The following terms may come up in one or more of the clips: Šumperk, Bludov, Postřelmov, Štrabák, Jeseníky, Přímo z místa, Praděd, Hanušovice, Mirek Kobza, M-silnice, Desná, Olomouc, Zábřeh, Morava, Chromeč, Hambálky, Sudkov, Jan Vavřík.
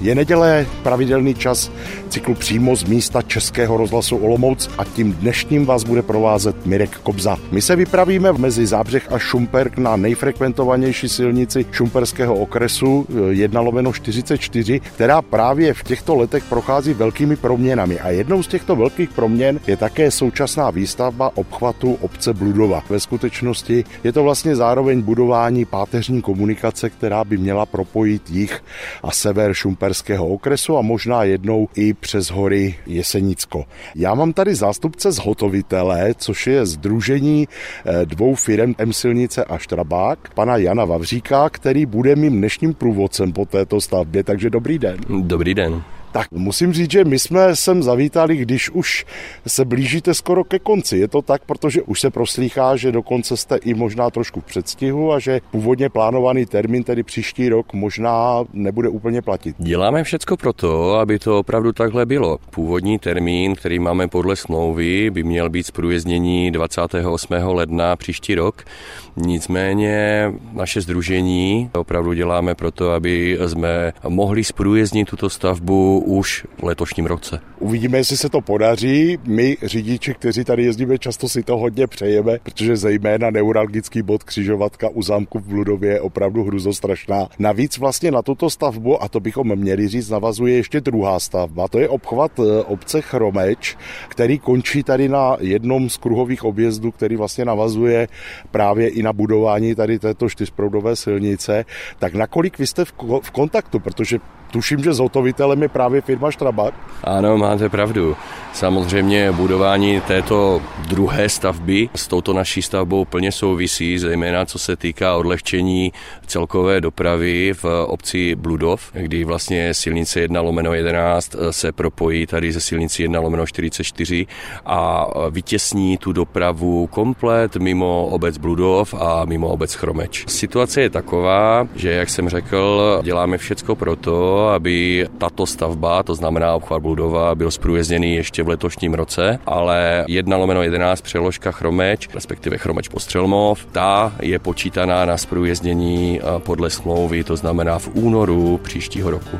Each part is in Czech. Je neděle, pravidelný čas cyklu Přímo z místa Českého rozhlasu Olomouc a tím dnešním vás bude provázet Mirek Kobza. My se vypravíme mezi Zábřeh a Šumperk na nejfrekventovanější silnici šumperského okresu 1/44, která právě v těchto letech prochází velkými proměnami. A jednou z těchto velkých proměn je také současná výstavba obchvatu obce Bludova. Ve skutečnosti je to vlastně zároveň budování páteřní komunikace, která by měla propojit jih a sever šumperského okresu a možná jednou i přes hory Jesenicko. Já mám tady zástupce zhotovitele, což je sdružení dvou firem M-silnice a Štrabák, pana Jana Vavříka, který bude mým dnešním průvodcem po této stavbě, takže dobrý den. Dobrý den. Tak musím říct, že my jsme sem zavítali, když už se blížíte skoro ke konci. Je to tak, protože už se proslýchá, že dokonce jste i možná trošku v předstihu a že původně plánovaný termín, tedy příští rok, možná nebude úplně platit. Děláme všecko proto, aby to opravdu takhle bylo. Původní termín, který máme podle smlouvy, by měl být zprůjezdnění 28. ledna příští rok. Nicméně naše sdružení opravdu děláme proto, aby jsme mohli zprůjezdnit tuto stavbu už v letošním roce. Uvidíme, jestli se to podaří. My řidiči, kteří tady jezdíme, často si to hodně přejeme, protože zejména neuralgický bod křižovatka u zámku v Bludově je opravdu hruzostrašná. Navíc vlastně na tuto stavbu, a to bychom měli říct, navazuje ještě druhá stavba. To je obchvat obce Chromeč, který končí tady na jednom z kruhových objezdů, který vlastně navazuje právě i na budování tady této čtyřproudové silnice. Tak nakolik vy jste v kontaktu, protože tuším, že zhotovitelem je právě firma Štrabák. Ano, máte pravdu. Samozřejmě budování této druhé stavby s touto naší stavbou plně souvisí, zejména co se týká odlehčení celkové dopravy v obci Bludov, kdy vlastně silnice 1/11 se propojí tady ze silnici 1/44 a vytěsní tu dopravu komplet mimo obec Bludov a mimo obec Chromeč. Situace je taková, že jak jsem řekl, děláme všecko proto, aby tato stavba, to znamená obchvat Bludova, byl zprůjezdněný ještě v letošním roce, ale 1/11 přeložka Chromeč, respektive Chromeč Postřelmov, ta je počítaná na zprůjezdnění podle smlouvy, to znamená v únoru příštího roku.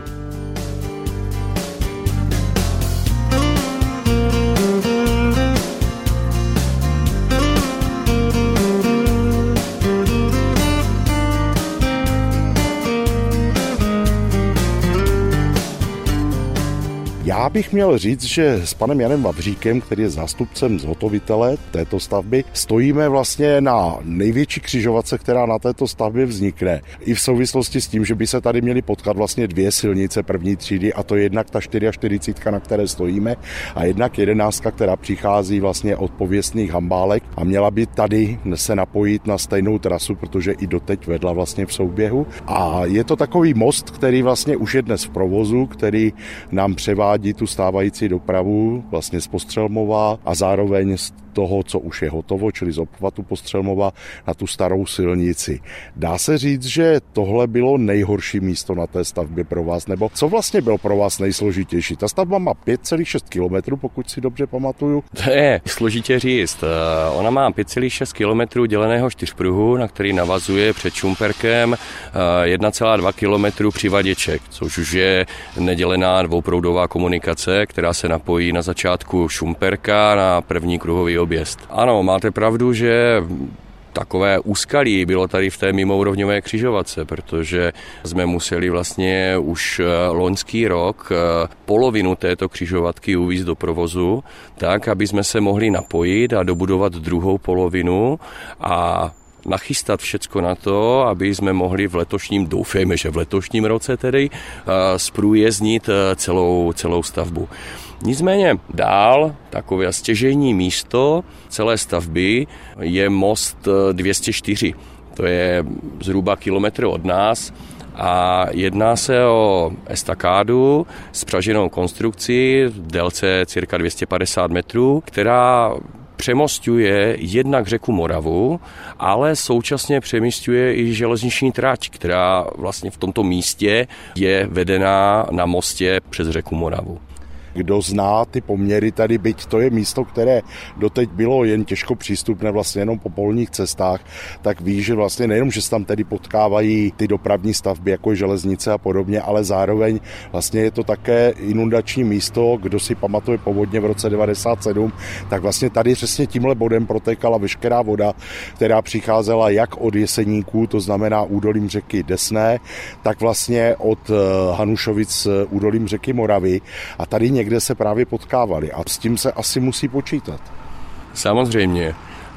Já bych měl říct, že s panem Janem Vavříkem, který je zástupcem zhotovitele této stavby, stojíme vlastně na největší křižovatce, která na této stavbě vznikne. I v souvislosti s tím, že by se tady měly potkat vlastně dvě silnice první třídy, a to jednak ta 44, na které stojíme, a jednak 11, která přichází vlastně od pověstných Hambálek a měla by tady se napojit na stejnou trasu, protože i doteď vedla vlastně v souběhu. A je to takový most, který vlastně už je dnes v provozu, který nám převádí tu stávající dopravu vlastně z Postřelmova a zároveň z toho, co už je hotovo, čili z obchvatu Postřelmova na tu starou silnici. Dá se říct, že tohle bylo nejhorší místo na té stavbě pro vás, nebo co vlastně bylo pro vás nejsložitější? Ta stavba má 5,6 km, pokud si dobře pamatuju. To je složitě říct. Ona má 5,6 km děleného čtyřpruhu, na který navazuje před Šumperkem 1,2 km přivaděček, což už je nedělená dvouproudová komunikace, která se napojí na začátku Šumperka na první kruhový objezd. Ano, máte pravdu, že takové úskalí bylo tady v té mimoúrovňové křižovatce, protože jsme museli vlastně už loňský rok polovinu této křižovatky uvést do provozu, tak, aby jsme se mohli napojit a dobudovat druhou polovinu a nachystat všecko na to, aby jsme mohli v letošním, doufejme, že v letošním roce tedy, zprůjezdnit celou stavbu. Nicméně dál takové stěžejní místo celé stavby je most 204. To je zhruba kilometr od nás a jedná se o estakádu s přaženou konstrukcí v délce cirka 250 metrů, která přemosťuje jednak řeku Moravu, ale současně přemísťuje i železniční trať, která vlastně v tomto místě je vedená na mostě přes řeku Moravu. Kdo zná ty poměry tady, byť to je místo, které doteď bylo jen těžko přístupné vlastně jenom po polních cestách, tak ví, že vlastně nejenom, že se tam tedy potkávají ty dopravní stavby, jako železnice a podobně, ale zároveň vlastně je to také inundační místo. Kdo si pamatuje povodně v roce 97, tak vlastně tady přesně tímhle bodem protékala veškerá voda, která přicházela jak od Jeseníků, to znamená údolím řeky Desné, tak vlastně od Hanušovic údolím řeky Moravy, a tady někde se právě potkávali a s tím se asi musí počítat. Samozřejmě,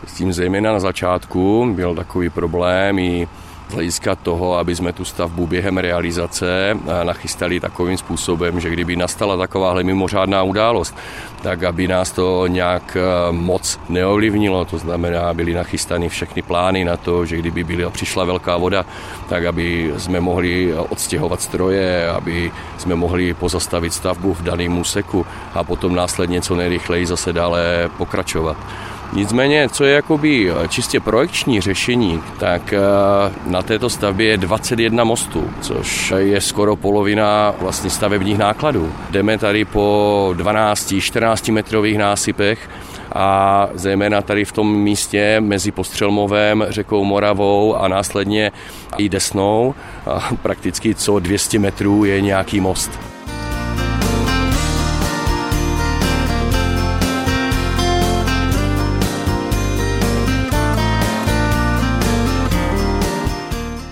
s tím zejména na začátku byl takový problém i z hlediska toho, aby jsme tu stavbu během realizace nachystali takovým způsobem, že kdyby nastala takováhle mimořádná událost, tak aby nás to nějak moc neovlivnilo. To znamená, byly nachystány všechny plány na to, že kdyby přišla velká voda, tak aby jsme mohli odstěhovat stroje, aby jsme mohli pozastavit stavbu v daném úseku a potom následně co nejrychleji zase dále pokračovat. Nicméně, co je jakoby čistě projekční řešení, tak na této stavbě je 21 mostů, což je skoro polovina vlastně stavebních nákladů. Jdeme tady po 12-14 metrových násypech a zejména tady v tom místě mezi Postřelmovem, řekou Moravou a následně i Desnou prakticky co 200 metrů je nějaký most.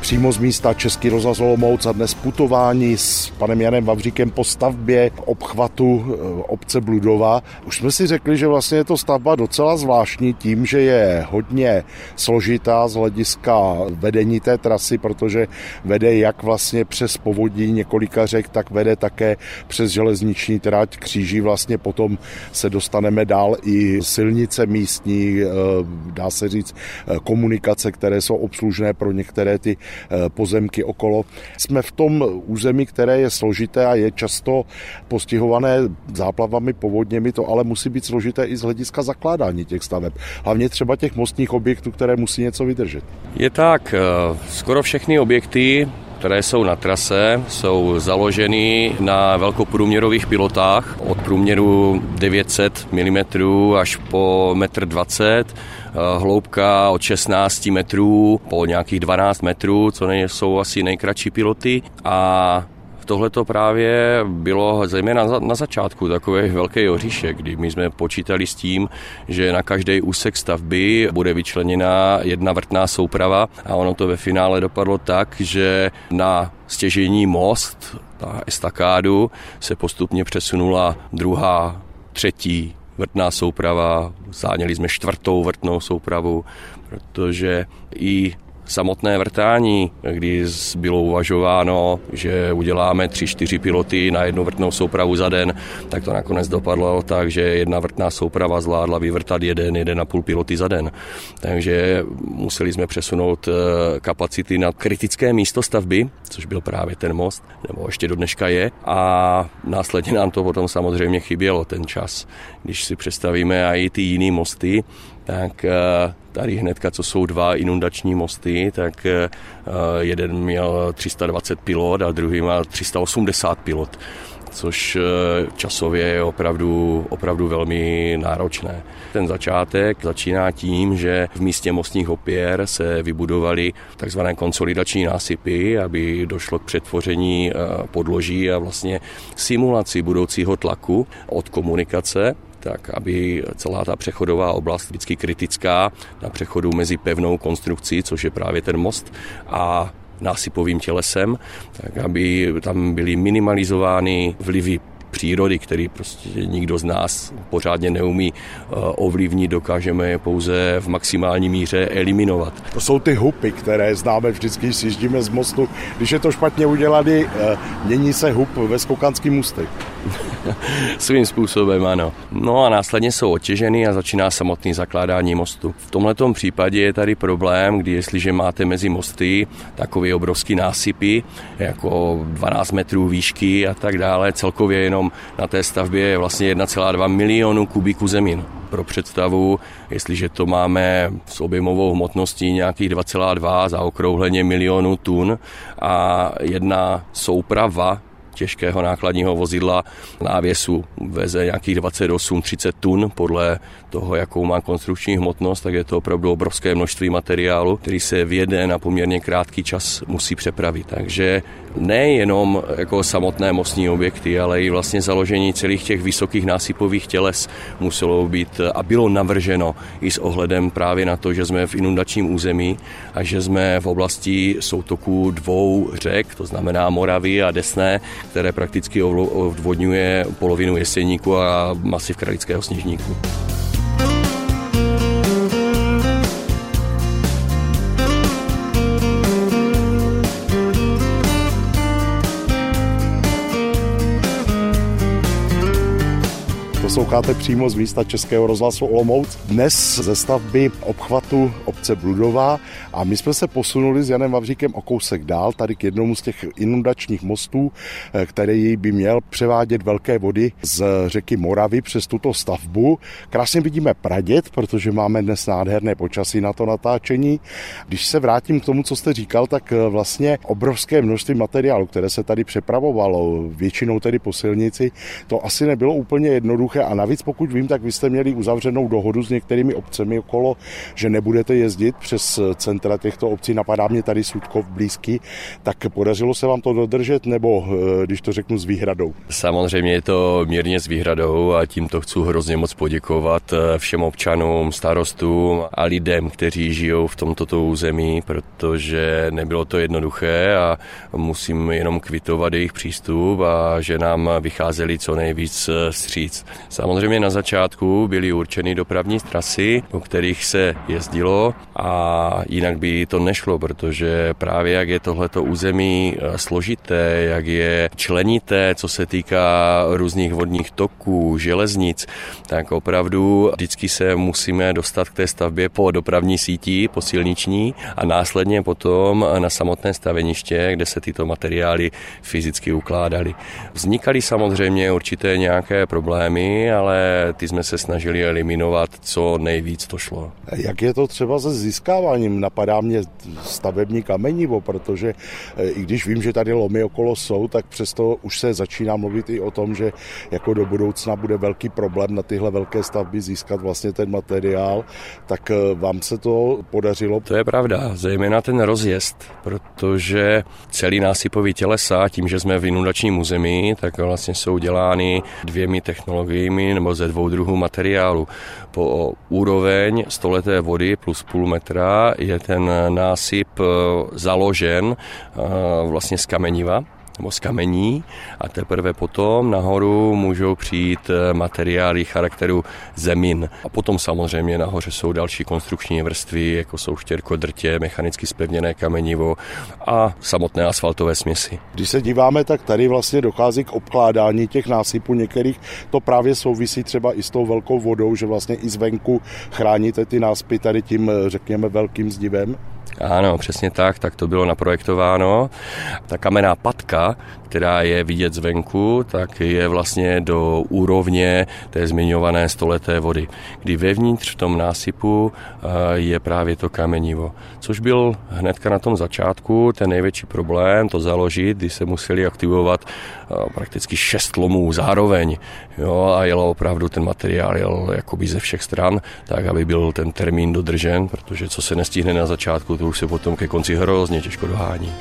Přímo z místa, Český rozhlas Olomouc, a dnes putování s panem Janem Vavříkem po stavbě obchvatu obce Bludova. Už jsme si řekli, že vlastně je to stavba docela zvláštní tím, že je hodně složitá z hlediska vedení té trasy, protože vede jak vlastně přes povodí několika řek, tak vede také přes železniční trať, kříží vlastně, potom se dostaneme dál i silnice místní, dá se říct komunikace, které jsou obslužné pro některé ty pozemky okolo. Jsme v tom území, které je složité a je často postihované záplavami, povodněmi, to ale musí být složité i z hlediska zakládání těch staveb. Hlavně třeba těch mostních objektů, které musí něco vydržet. Je tak, skoro všechny objekty, které jsou na trase, jsou založeny na velkoprůměrových pilotách od průměru 900 mm až po 1,20 m, hloubka od 16 metrů po nějakých 12 metrů, co jsou asi nejkratší piloty, a tohle to právě bylo zejména na začátku takový velký oříšek, kdy my jsme počítali s tím, že na každý úsek stavby bude vyčleněna jedna vrtná souprava, a ono to ve finále dopadlo tak, že na stěžejní most, ta estakádu, se postupně přesunula druhá, třetí vrtná souprava, záněli jsme čtvrtou vrtnou soupravu, protože i samotné vrtání, kdy bylo uvažováno, že uděláme 3-4 piloty na jednu vrtnou soupravu za den, tak to nakonec dopadlo tak, že jedna vrtná souprava zvládla vyvrtat 1,5 piloty za den. Takže museli jsme přesunout kapacity na kritické místo stavby, což byl právě ten most, nebo ještě do dneška je, a následně nám to potom samozřejmě chybělo ten čas. Když si představíme a i ty jiné mosty, tak tady hnedka, co jsou dva inundační mosty, tak jeden měl 320 pilot a druhý má 380 pilot, což časově je opravdu velmi náročné. Ten začátek začíná tím, že v místě mostních opěr se vybudovaly takzvané konsolidační násypy, aby došlo k přetvoření podloží a vlastně simulaci budoucího tlaku od komunikace, tak aby celá ta přechodová oblast, vždycky kritická na přechodu mezi pevnou konstrukcí, což je právě ten most, a násypovým tělesem, tak aby tam byly minimalizovány vlivy přírody, který prostě nikdo z nás pořádně neumí ovlivnit, dokážeme je pouze v maximální míře eliminovat. To jsou ty hupy, které známe vždycky, když sjíždíme z mostu. Když je to špatně udělaný, mění se hup ve Skokanský můstek. Svým způsobem, ano. No a následně jsou odtěženy a začíná samotné zakládání mostu. V tomhletom případě je tady problém, kdy jestliže máte mezi mosty takové obrovské násypy, jako 12 metrů výšky a tak dále, celkově jenom na té stavbě je vlastně 1,2 milionu kubíků zemin. Pro představu, jestliže to máme s objemovou hmotností nějakých 2,2 zaokrouhleně milionu tun a jedna souprava těžkého nákladního vozidla návěsu veze nějakých 28-30 tun podle toho, jakou má konstrukční hmotnost, tak je to opravdu obrovské množství materiálu, který se v jeden a poměrně krátký čas musí přepravit. Takže nejenom jako samotné mostní objekty, ale i vlastně založení celých těch vysokých násypových těles muselo být a bylo navrženo i s ohledem právě na to, že jsme v inundačním území a že jsme v oblasti soutoku dvou řek, to znamená Moravy a Desné, které prakticky odvodňuje polovinu Jeseníku a masiv Králického Sněžníku. Posloucháte přímo z místa Českého rozhlasu Olomouc. Dnes ze stavby obchvatu obce Bludová a my jsme se posunuli s Janem Vavříkem o kousek dál, tady k jednomu z těch inundačních mostů, který by měl převádět velké vody z řeky Moravy přes tuto stavbu. Krásně vidíme Praděd, protože máme dnes nádherné počasí na to natáčení. Když se vrátím k tomu, co jste říkal, tak vlastně obrovské množství materiálu, které se tady přepravovalo, většinou tedy po silnici, to asi nebylo úplně jednoduché. A navíc, pokud vím, tak vy jste měli uzavřenou dohodu s některými obcemi okolo, že nebudete jezdit přes centra těchto obcí, napadá mě tady Sudkov blízký, tak podařilo se vám to dodržet, nebo když to řeknu, s výhradou? Samozřejmě je to mírně s výhradou a tímto chci hrozně moc poděkovat všem občanům, starostům a lidem, kteří žijou v tomto území, protože nebylo to jednoduché a musím jenom kvitovat jejich přístup a že nám vycházeli co nejvíc vstříc. Samozřejmě na začátku byly určeny dopravní trasy, po kterých se jezdilo a jinak by to nešlo, protože právě jak je tohleto území složité, jak je členité, co se týká různých vodních toků, železnic, tak opravdu vždycky se musíme dostat k té stavbě po dopravní síti, po silniční a následně potom na samotné staveniště, kde se tyto materiály fyzicky ukládaly. Vznikaly samozřejmě určité nějaké problémy, ale ty jsme se snažili eliminovat, co nejvíc to šlo. Jak je to třeba se získáváním? Napadá mě stavební kamenivo, protože i když vím, že tady lomy okolo jsou, tak přesto už se začíná mluvit i o tom, že jako do budoucna bude velký problém na tyhle velké stavby získat vlastně ten materiál, tak vám se to podařilo? To je pravda, zejména ten rozjezd, protože celý násypový tělesa, tím, že jsme v inundačním území, tak vlastně jsou dělány dvěmi technologiemi nebo ze dvou druhů materiálu. Po úroveň stoleté vody plus půl metra je ten násyp založen vlastně z kameniva nebo z kamení a teprve potom nahoru můžou přijít materiály charakteru zemin. A potom samozřejmě nahoře jsou další konstrukční vrstvy, jako jsou štěrkodrtě, mechanicky spevněné kamenivo a samotné asfaltové směsi. Když se díváme, tak tady vlastně dochází k obkládání těch násypů některých. To právě souvisí třeba i s tou velkou vodou, že vlastně i zvenku chráníte ty násypy tady tím, řekněme, velkým zdivem. Ano, přesně tak to bylo naprojektováno. Ta kamenná patka, která je vidět zvenku, tak je vlastně do úrovně té zmiňované stoleté vody, kdy vevnitř v tom násypu je právě to kamenivo, což byl hnedka na tom začátku ten největší problém, to založit, kdy se museli aktivovat prakticky 6 lomů zároveň, jo, a jelo opravdu ten materiál jakoby ze všech stran, tak aby byl ten termín dodržen, protože co se nestihne na začátku, to už se potom ke konci hrozně těžko dohání.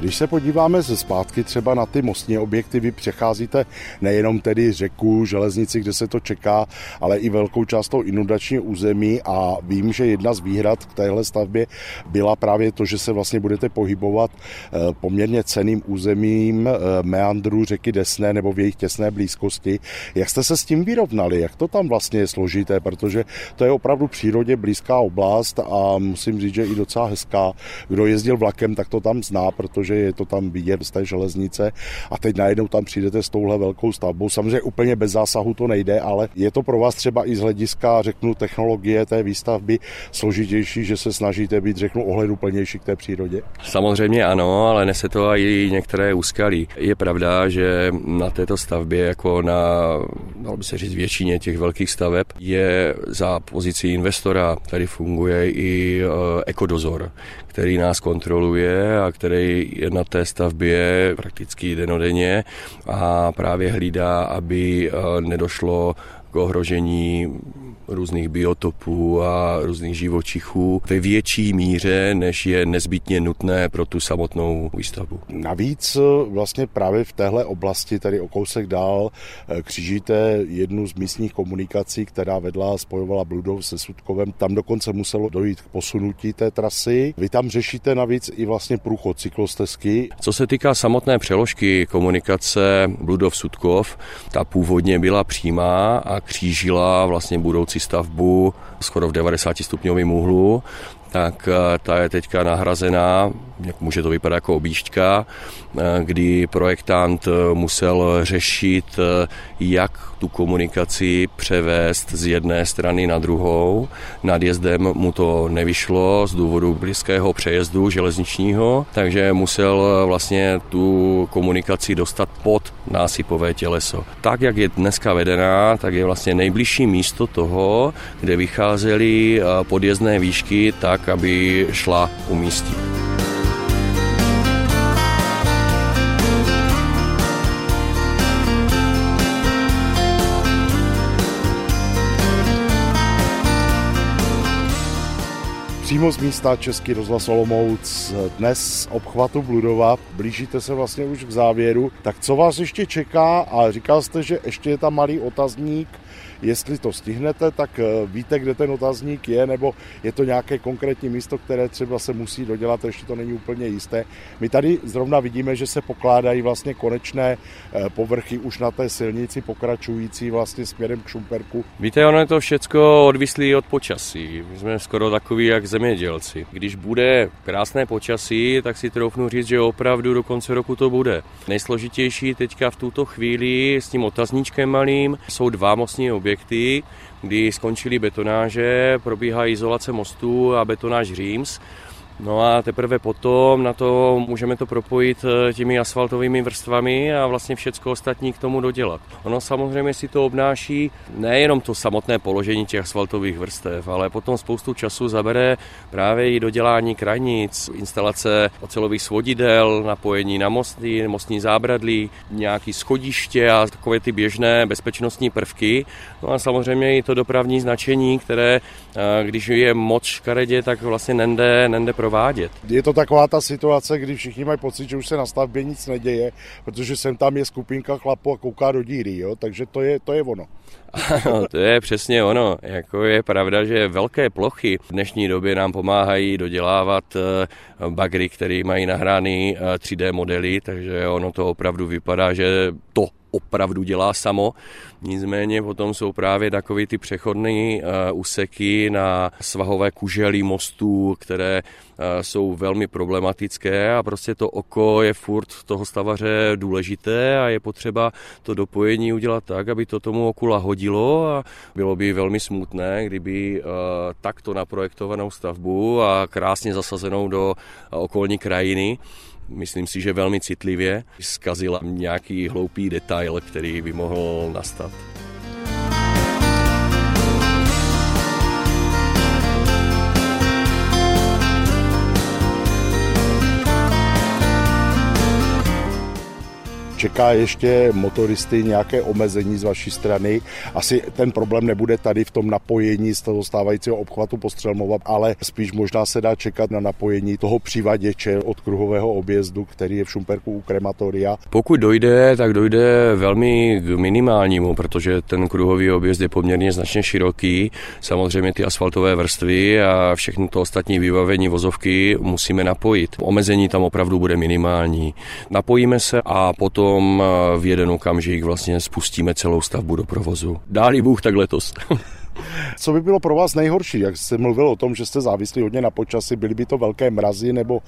Když se podíváme ze zpátky třeba na ty mostní objekty, vy přecházíte nejenom tedy řeku, železnici, kde se to čeká, ale i velkou část toho inundačního území a vím, že jedna z výhrad k téhle stavbě byla právě to, že se vlastně budete pohybovat poměrně cenným územím meandru řeky Desné nebo v jejich těsné blízkosti. Jak jste se s tím vyrovnali? Jak to tam vlastně je složité? Protože to je opravdu přírodě blízká oblast a musím říct, že i docela hezká. Kdo jezdil vlakem, tak to tam zná, protože je to tam vidět z té železnice a teď najednou tam přijdete s touhle velkou stavbou. Samozřejmě úplně bez zásahu to nejde, ale je to pro vás třeba i z hlediska, řeknu, technologie té výstavby složitější, že se snažíte být, řeknu, ohleduplnější k té přírodě? Samozřejmě ano, ale nese to i některé úskalí. Je pravda, že na této stavbě, jako na, dalo by se říct, většině těch velkých staveb, je za pozici investora, tady funguje i ekodozor, který nás kontroluje a který je na té stavbě prakticky denodenně a právě hlídá, aby nedošlo k ohrožení různých biotopů a různých živočichů ve větší míře, než je nezbytně nutné pro tu samotnou výstavbu. Navíc vlastně právě v téhle oblasti, tady o kousek dál, křížíte jednu z místních komunikací, která vedla a spojovala Bludov se Sudkovem. Tam dokonce muselo dojít k posunutí té trasy. Vy tam řešíte navíc i vlastně průchod cyklostezky. Co se týká samotné přeložky komunikace Bludov-Sudkov, ta původně byla přímá a křížila vlastně budoucí stavbu skoro v 90 stupňovém úhlu, tak ta je teďka nahrazená, může to vypadat jako objížďka, kdy projektant musel řešit, jak tu komunikaci převést z jedné strany na druhou. Nadjezdem mu to nevyšlo z důvodu blízkého přejezdu železničního, takže musel vlastně tu komunikaci dostat pod násypové těleso. Tak, jak je dneska vedená, tak je vlastně nejbližší místo toho, kde vycházely podjezdné výšky, tak, aby šla umístit. Přímo z místa, Český rozhlas Olomouc, dnes z obchvatu Bludova, blížíte se vlastně už k závěru, tak co vás ještě čeká? A říkal jste, že ještě je tam malý otazník, jestli to stihnete, tak víte, kde ten otazník je, nebo je to nějaké konkrétní místo, které třeba se musí dodělat, ještě to není úplně jisté. My tady zrovna vidíme, že se pokládají vlastně konečné povrchy už na té silnici, pokračující vlastně směrem k Šumperku. Víte, ono je to všecko odvislé od počasí. My jsme skoro takový jak zemědělci. Když bude krásné počasí, tak si troufnu říct, že opravdu do konce roku to bude. Nejsložitější teďka v tuto chvíli s tím otazníčkem malým jsou dva mostní objekty, kdy skončily betonáže, probíhá izolace mostů a betonáž Říms. No a teprve potom na to můžeme to propojit těmi asfaltovými vrstvami a vlastně všecko ostatní k tomu dodělat. Ono samozřejmě si to obnáší nejenom to samotné položení těch asfaltových vrstev, ale potom spoustu času zabere právě i dodělání krajnic, instalace ocelových svodidel, napojení na mosty, mostní zábradlí, nějaký schodiště a takové ty běžné bezpečnostní prvky. No a samozřejmě i to dopravní značení, které, když je moc škaredě, tak vlastně nende provádět. Je to taková ta situace, kdy všichni mají pocit, že už se na stavbě nic neděje, protože sem tam je skupinka chlapů a kouká do díry, jo? Takže to je ono. Ano, to je přesně ono. Jako je pravda, že velké plochy v dnešní době nám pomáhají dodělávat bagry, které mají nahrány 3D modely, takže ono to opravdu vypadá, že to opravdu dělá samo. Nicméně potom jsou právě takové ty přechodné úseky na svahové kužely mostů, které jsou velmi problematické a prostě to oko je furt toho stavaře důležité a je potřeba to dopojení udělat tak, aby to tomu oku lahodilo a bylo by velmi smutné, kdyby takto naprojektovanou stavbu a krásně zasazenou do okolní krajiny, myslím si, že velmi citlivě zkazila nějaký hloupý detail, který by mohl nastat. Čeká ještě motoristy nějaké omezení z vaší strany. Asi ten problém nebude tady v tom napojení z toho stávajícího obchvatu Postřelmova, ale spíš možná se dá čekat na napojení toho přivaděče od kruhového objezdu, který je v Šumperku u krematoria. Pokud dojde, tak dojde velmi k minimálnímu, protože ten kruhový objezd je poměrně značně široký. Samozřejmě ty asfaltové vrstvy a všechno to ostatní vybavení vozovky musíme napojit. Omezení tam opravdu bude minimální. Napojíme se a potom v jeden okamžik vlastně spustíme celou stavbu do provozu. Dá-li Bůh, tak letos. Co by bylo pro vás nejhorší? Jak jste mluvil o tom, že jste závislí hodně na počasí, byly by to velké mrazy nebo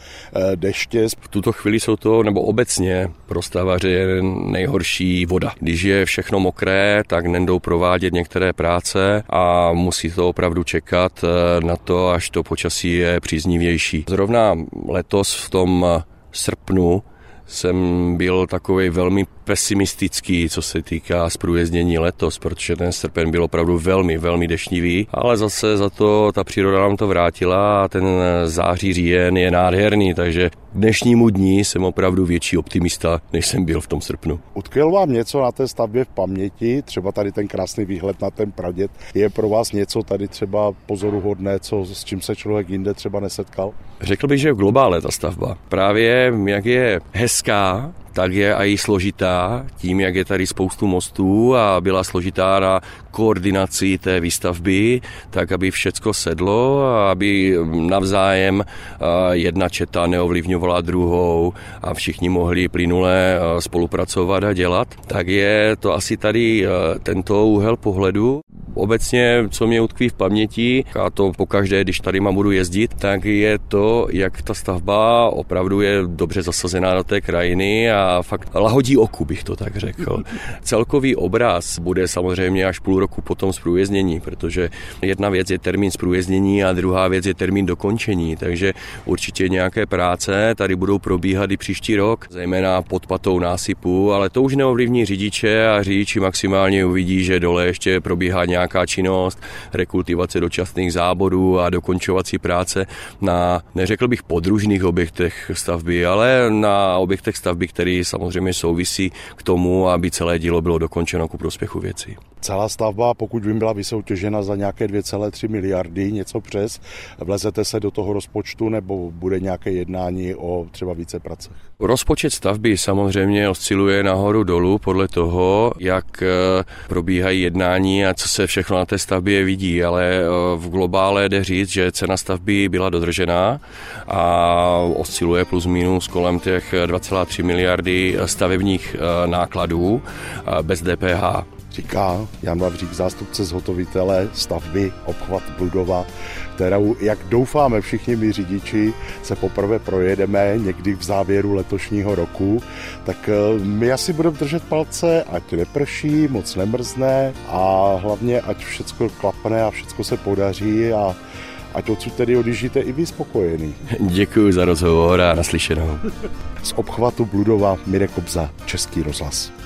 deště? V tuto chvíli jsou to, nebo obecně pro stavaře je nejhorší voda. Když je všechno mokré, tak nejdou provádět některé práce a musí to opravdu čekat na to, až to počasí je příznivější. Zrovna letos v tom srpnu jsem byl takový velmi pesimistický, co se týká zprůjezdění letos, protože ten srpen byl opravdu velmi, velmi dešnivý, ale zase za to ta příroda nám to vrátila a ten září říjen je nádherný, takže dnešnímu dní jsem opravdu větší optimista, než jsem byl v tom srpnu. Utkvěl vám něco na té stavbě v paměti, třeba tady ten krásný výhled na ten Praděd, je pro vás něco tady třeba pozoruhodné, co s čím se člověk jinde třeba nesetkal? Řekl bych, že v globále ta stavba. Právě jak je hezká, tak je i složitá, tím, jak je tady spoustu mostů a byla složitá na koordinaci té výstavby, tak aby všecko sedlo a aby navzájem jedna četa neovlivňovala druhou a všichni mohli plynule spolupracovat a dělat, tak je to asi tady tento úhel pohledu. Obecně, co mě utkví v paměti, a to pokaždé, když tady budu jezdit, tak je to, jak ta stavba opravdu je dobře zasazená do té krajiny a fakt lahodí oku, bych to tak řekl. Celkový obraz bude samozřejmě až půl roku potom zprůjezdění, protože jedna věc je termín zprůjezdění a druhá věc je termín dokončení, takže určitě nějaké práce tady budou probíhat i příští rok, zejména pod patou násypu, ale to už neovlivní řidiče a řidiči maximálně uvidí, že dole ještě probíhá nějaká činnost, rekultivace dočasných záborů a dokončovací práce na, neřekl bych podružných objektech stavby, ale na objektech stavby, které samozřejmě souvisí k tomu, aby celé dílo bylo dokončeno ku prospěchu věci. Celá stavba, pokud by byla vysoutěžena za nějaké 2,3 miliardy, něco přes, vlezete se do toho rozpočtu nebo bude nějaké jednání o třeba více pracech? Rozpočet stavby samozřejmě osciluje nahoru dolů podle toho, jak probíhají jednání a co se všechno na té stavbě vidí, ale v globále jde říct, že cena stavby byla dodržená a osciluje plus minus kolem těch 2,3 miliardy stavebních nákladů bez DPH. Říká Jan Vavřík, zástupce zhotovitele stavby obchvat Bludova, kterou, jak doufáme všichni my řidiči, se poprvé projedeme někdy v závěru letošního roku. Tak my asi budeme držet palce, ať neprší, moc nemrzne a hlavně ať všecko klapne a všecko se podaří a ať odsud tedy odjíždíte i vy spokojený. Děkuji za rozhovor a naslyšenou. Z obchvatu Bludova Mirek Kobza, Český rozhlas.